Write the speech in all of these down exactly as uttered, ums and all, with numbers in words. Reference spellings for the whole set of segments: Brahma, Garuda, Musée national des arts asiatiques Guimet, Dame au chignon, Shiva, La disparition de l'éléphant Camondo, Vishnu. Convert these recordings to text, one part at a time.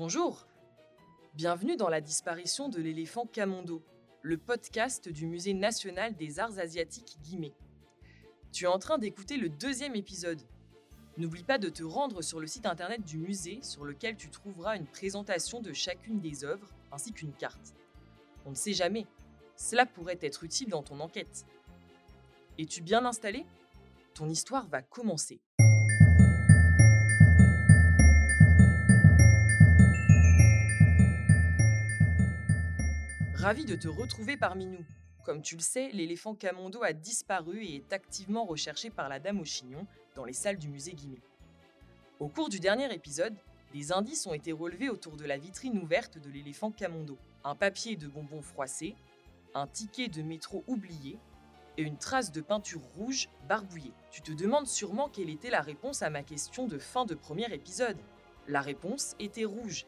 Bonjour. Bienvenue dans La disparition de l'éléphant Camondo, le podcast du Musée national des arts asiatiques Guimet. Tu es en train d'écouter le deuxième épisode. N'oublie pas de te rendre sur le site internet du musée sur lequel tu trouveras une présentation de chacune des œuvres ainsi qu'une carte. On ne sait jamais, cela pourrait être utile dans ton enquête. Es-tu bien installé? Ton histoire va commencer. Ravi de te retrouver parmi nous. Comme tu le sais, l'éléphant Camondo a disparu et est activement recherché par la Dame au chignon dans les salles du musée Guimet. Au cours du dernier épisode, des indices ont été relevés autour de la vitrine ouverte de l'éléphant Camondo. Un papier de bonbons froissé, un ticket de métro oublié et une trace de peinture rouge barbouillée. Tu te demandes sûrement quelle était la réponse à ma question de fin de premier épisode. La réponse était rouge.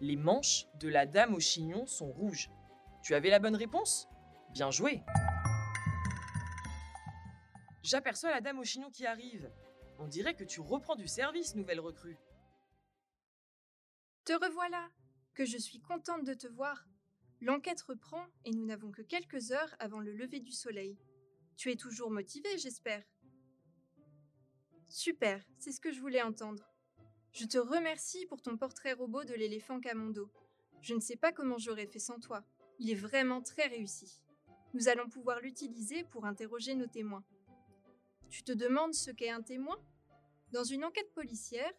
Les manches de la Dame au chignon sont rouges. Tu avais la bonne réponse? Bien joué! J'aperçois la Dame au chignon qui arrive. On dirait que tu reprends du service, nouvelle recrue. Te revoilà! Que je suis contente de te voir. L'enquête reprend et nous n'avons que quelques heures avant le lever du soleil. Tu es toujours motivée, j'espère. Super, c'est ce que je voulais entendre. Je te remercie pour ton portrait robot de l'éléphant Camondo. Je ne sais pas comment j'aurais fait sans toi. Il est vraiment très réussi. Nous allons pouvoir l'utiliser pour interroger nos témoins. Tu te demandes ce qu'est un témoin? Dans une enquête policière,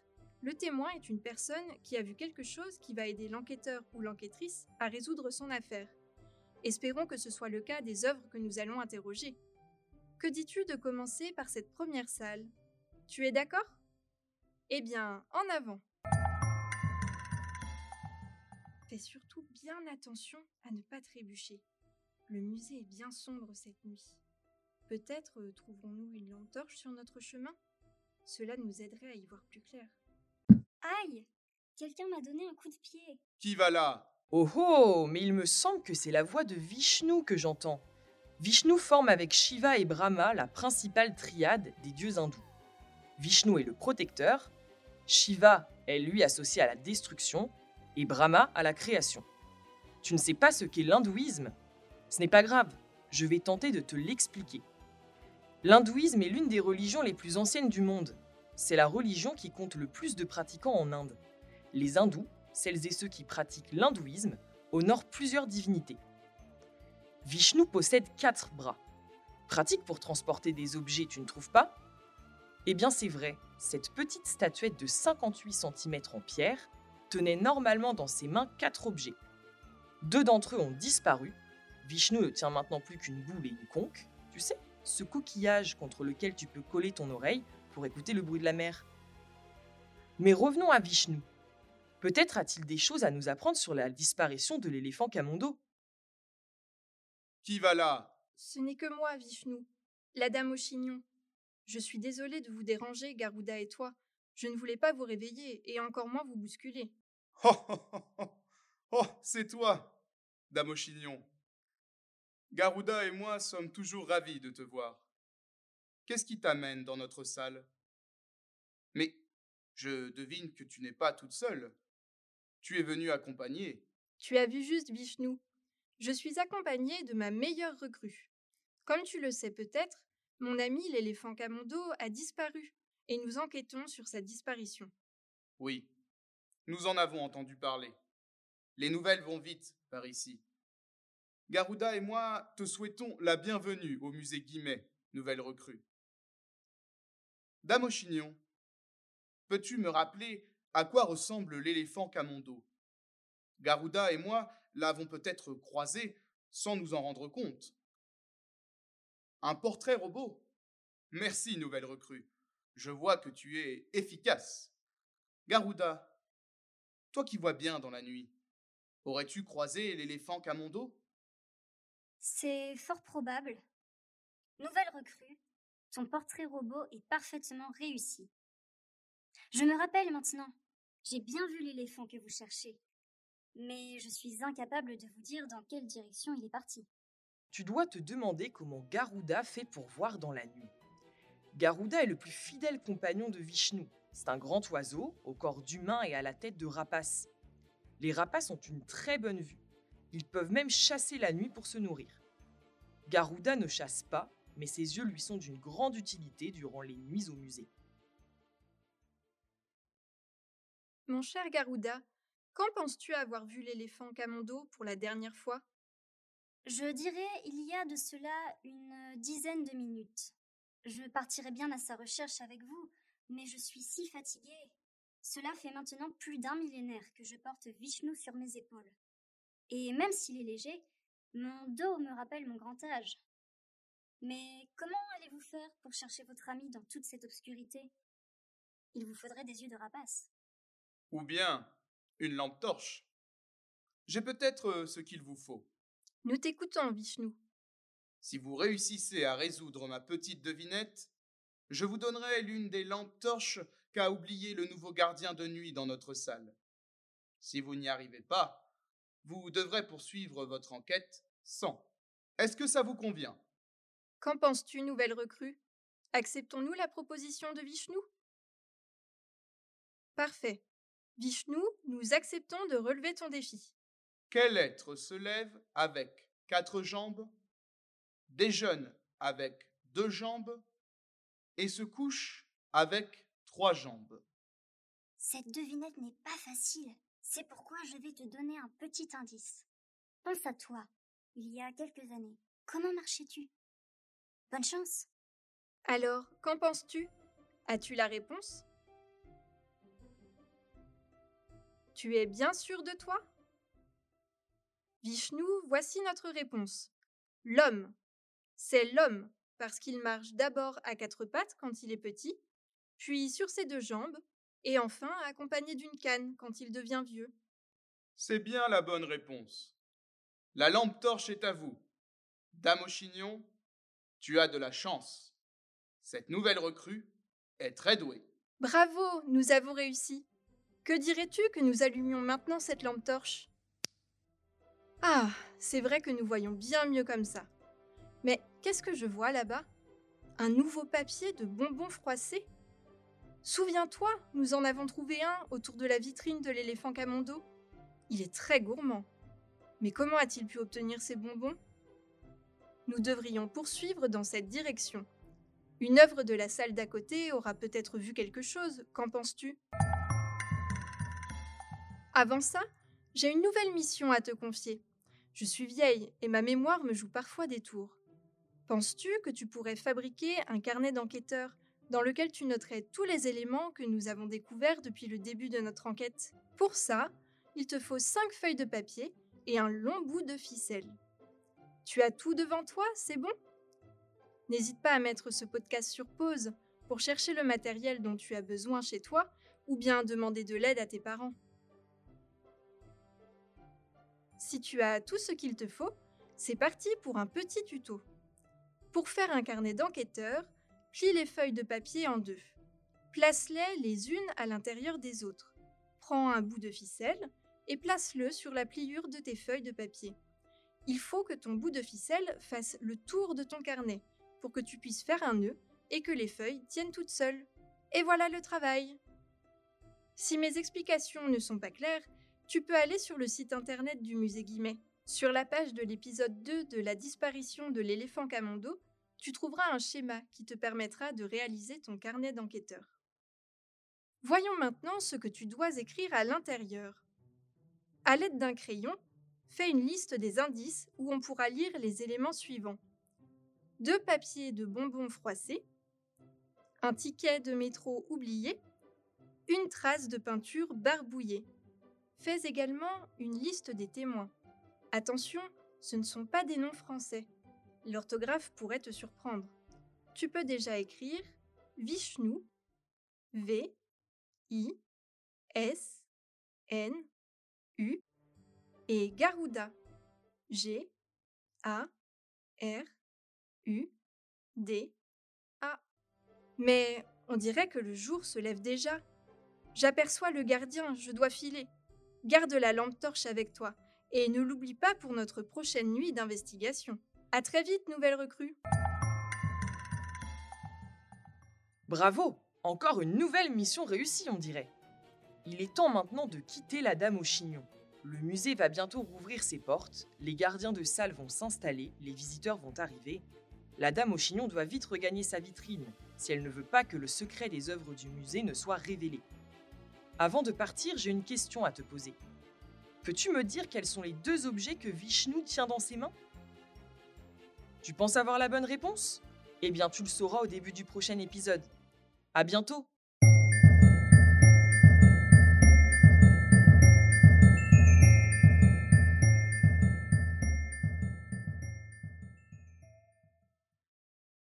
le témoin est une personne qui a vu quelque chose qui va aider l'enquêteur ou l'enquêtrice à résoudre son affaire. Espérons que ce soit le cas des œuvres que nous allons interroger. Que dis-tu de commencer par cette première salle? Tu es d'accord? Eh bien, en avant! Fais surtout bien attention à ne pas trébucher. Le musée est bien sombre cette nuit. Peut-être trouverons-nous une lampe torche sur notre chemin? Cela nous aiderait à y voir plus clair. Aïe! Quelqu'un m'a donné un coup de pied. Qui va là? Oh oh! Mais il me semble que c'est la voix de Vishnu que j'entends. Vishnu forme avec Shiva et Brahma la principale triade des dieux hindous. Vishnu est le protecteur, Shiva est lui associé à la destruction, et Brahma à la création. Tu ne sais pas ce qu'est l'hindouisme? Ce n'est pas grave, je vais tenter de te l'expliquer. L'hindouisme est l'une des religions les plus anciennes du monde. C'est la religion qui compte le plus de pratiquants en Inde. Les hindous, celles et ceux qui pratiquent l'hindouisme, honorent plusieurs divinités. Vishnu possède quatre bras. Pratique pour transporter des objets, tu ne trouves pas? Eh bien c'est vrai, cette petite statuette de cinquante-huit centimètres en pierre tenait normalement dans ses mains quatre objets. Deux d'entre eux ont disparu. Vishnu ne tient maintenant plus qu'une boule et une conque. Tu sais, ce coquillage contre lequel tu peux coller ton oreille pour écouter le bruit de la mer. Mais revenons à Vishnu. Peut-être a-t-il des choses à nous apprendre sur la disparition de l'éléphant Camondo. Qui va là? Ce n'est que moi, Vishnu, la Dame au chignon. Je suis désolée de vous déranger, Garuda et toi. Je ne voulais pas vous réveiller et encore moins vous bousculer. Oh, oh, oh, oh. Oh c'est toi, Dame au chignon. Garuda et moi sommes toujours ravis de te voir. Qu'est-ce qui t'amène dans notre salle? Mais je devine que tu n'es pas toute seule. Tu es venue accompagnée. Tu as vu juste, Vishnu. Je suis accompagnée de ma meilleure recrue. Comme tu le sais peut-être, mon ami l'éléphant Camondo a disparu et nous enquêtons sur sa disparition. Oui, nous en avons entendu parler. Les nouvelles vont vite par ici. Garuda et moi te souhaitons la bienvenue au musée Guimet, nouvelle recrue. Dame au chignon, peux-tu me rappeler à quoi ressemble l'éléphant Camondo? Garuda et moi l'avons peut-être croisé sans nous en rendre compte. Un portrait robot? Merci, nouvelle recrue. Je vois que tu es efficace. Garuda, toi qui vois bien dans la nuit, aurais-tu croisé l'éléphant Camondo? C'est fort probable. Nouvelle recrue, ton portrait robot est parfaitement réussi. Je me rappelle maintenant, j'ai bien vu l'éléphant que vous cherchez, mais je suis incapable de vous dire dans quelle direction il est parti. Tu dois te demander comment Garuda fait pour voir dans la nuit. Garuda est le plus fidèle compagnon de Vishnu. C'est un grand oiseau, au corps d'humain et à la tête de rapace. Les rapaces ont une très bonne vue. Ils peuvent même chasser la nuit pour se nourrir. Garuda ne chasse pas, mais ses yeux lui sont d'une grande utilité durant les nuits au musée. Mon cher Garuda, quand penses-tu avoir vu l'éléphant Camondo pour la dernière fois? Je dirais il y a de cela une dizaine de minutes. Je partirai bien à sa recherche avec vous, mais je suis si fatiguée. Cela fait maintenant plus d'un millénaire que je porte Vishnu sur mes épaules. Et même s'il est léger, mon dos me rappelle mon grand âge. Mais comment allez-vous faire pour chercher votre ami dans toute cette obscurité? Il vous faudrait des yeux de rapace. Ou bien une lampe torche. J'ai peut-être ce qu'il vous faut. Nous t'écoutons, Vishnu. Si vous réussissez à résoudre ma petite devinette, je vous donnerai l'une des lampes torches qu'a oublié le nouveau gardien de nuit dans notre salle. Si vous n'y arrivez pas, vous devrez poursuivre votre enquête sans. Est-ce que ça vous convient? Qu'en penses-tu, nouvelle recrue? Acceptons-nous la proposition de Vishnu? Parfait. Vishnu, nous acceptons de relever ton défi. Quel être se lève avec quatre jambes, déjeune avec deux jambes et se couche avec trois jambes? Cette devinette n'est pas facile. C'est pourquoi je vais te donner un petit indice. Pense à toi, il y a quelques années. Comment marchais-tu? Bonne chance. Alors, qu'en penses-tu? As-tu la réponse? Tu es bien sûr de toi? Vishnu, voici notre réponse. L'homme. C'est l'homme, parce qu'il marche d'abord à quatre pattes quand il est petit, puis sur ses deux jambes, et enfin accompagné d'une canne quand il devient vieux. C'est bien la bonne réponse. La lampe torche est à vous. Dame au chignon, tu as de la chance. Cette nouvelle recrue est très douée. Bravo, nous avons réussi. Que dirais-tu que nous allumions maintenant cette lampe torche? Ah, c'est vrai que nous voyons bien mieux comme ça. Mais qu'est-ce que je vois là-bas? Un nouveau papier de bonbons froissés? Souviens-toi, nous en avons trouvé un autour de la vitrine de l'éléphant Camondo. Il est très gourmand. Mais comment a-t-il pu obtenir ces bonbons? Nous devrions poursuivre dans cette direction. Une œuvre de la salle d'à côté aura peut-être vu quelque chose, qu'en penses-tu? Avant ça, j'ai une nouvelle mission à te confier. Je suis vieille et ma mémoire me joue parfois des tours. Penses-tu que tu pourrais fabriquer un carnet d'enquêteurs dans lequel tu noterais tous les éléments que nous avons découverts depuis le début de notre enquête? Pour ça, il te faut cinq feuilles de papier et un long bout de ficelle. Tu as tout devant toi, c'est bon? N'hésite pas à mettre ce podcast sur pause pour chercher le matériel dont tu as besoin chez toi ou bien demander de l'aide à tes parents. Si tu as tout ce qu'il te faut, c'est parti pour un petit tuto. Pour faire un carnet d'enquêteurs, plie les feuilles de papier en deux. Place-les les unes à l'intérieur des autres. Prends un bout de ficelle et place-le sur la pliure de tes feuilles de papier. Il faut que ton bout de ficelle fasse le tour de ton carnet pour que tu puisses faire un nœud et que les feuilles tiennent toutes seules. Et voilà le travail! Si mes explications ne sont pas claires, tu peux aller sur le site internet du musée Guimet. Sur la page de l'épisode deux de La disparition de l'éléphant Camondo, tu trouveras un schéma qui te permettra de réaliser ton carnet d'enquêteur. Voyons maintenant ce que tu dois écrire à l'intérieur. À l'aide d'un crayon, fais une liste des indices où on pourra lire les éléments suivants. Deux papiers de bonbons froissés, un ticket de métro oublié, une trace de peinture barbouillée. Fais également une liste des témoins. Attention, ce ne sont pas des noms français. L'orthographe pourrait te surprendre. Tu peux déjà écrire Vishnu, V I S N U, et Garuda, G A R U D A. Mais on dirait que le jour se lève déjà. J'aperçois le gardien, je dois filer. Garde la lampe torche avec toi, et ne l'oublie pas pour notre prochaine nuit d'investigation. À très vite, nouvelle recrue. Bravo! Encore une nouvelle mission réussie, on dirait. Il est temps maintenant de quitter la Dame au chignon. Le musée va bientôt rouvrir ses portes, les gardiens de salle vont s'installer, les visiteurs vont arriver. La Dame au chignon doit vite regagner sa vitrine, si elle ne veut pas que le secret des œuvres du musée ne soit révélé. Avant de partir, j'ai une question à te poser. Peux-tu me dire quels sont les deux objets que Vishnu tient dans ses mains? Tu penses avoir la bonne réponse? Eh bien, tu le sauras au début du prochain épisode. À bientôt!